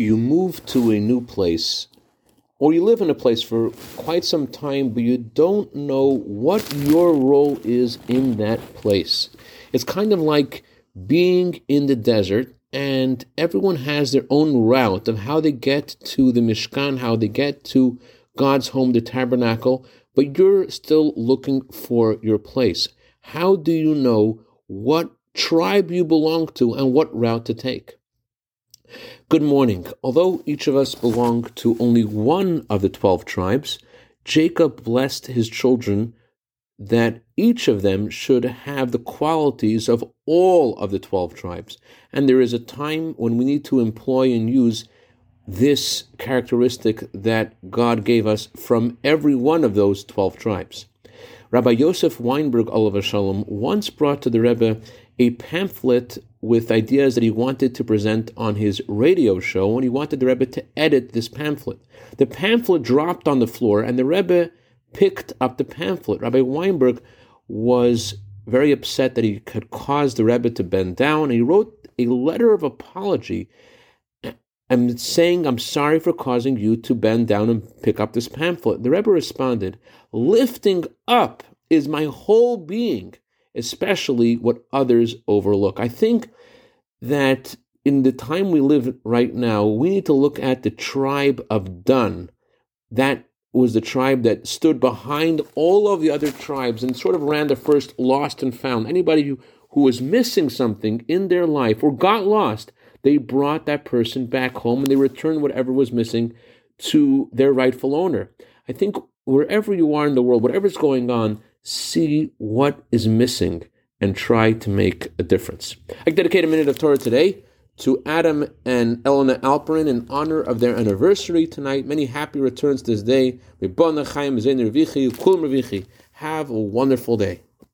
you move to a new place, or you live in a place for quite some time, but you don't know what your role is in that place. It's kind of like being in the desert, and everyone has their own route of how they get to the Mishkan, how they get to God's home, the tabernacle, but you're still looking for your place. How do you know what tribe you belong to and what route to take? Good morning. Although each of us belong to only one of the 12 tribes, Jacob blessed his children that each of them should have the qualities of all of the 12 tribes. And there is a time when we need to employ and use this characteristic that God gave us from every one of those 12 tribes. Rabbi Yosef Weinberg Olav HaShalom once brought to the Rebbe a pamphlet with ideas that he wanted to present on his radio show, and he wanted the Rebbe to edit this pamphlet. The pamphlet dropped on the floor, and the Rebbe picked up the pamphlet. Rabbi Weinberg was very upset that he had caused the Rebbe to bend down, and he wrote a letter of apology. I'm saying, I'm sorry for causing you to bend down and pick up this pamphlet. The Rebbe responded, lifting up is my whole being, especially what others overlook. I think that in the time we live right now, we need to look at the tribe of Dan. That was the tribe that stood behind all of the other tribes and sort of ran the first lost and found. Anybody who was missing something in their life or got lost, they brought that person back home and they returned whatever was missing to their rightful owner. I think wherever you are in the world, whatever's going on, see what is missing and try to make a difference. I dedicate a minute of Torah today to Adam and Elena Alperin in honor of their anniversary tonight. Many happy returns this day. Have a wonderful day.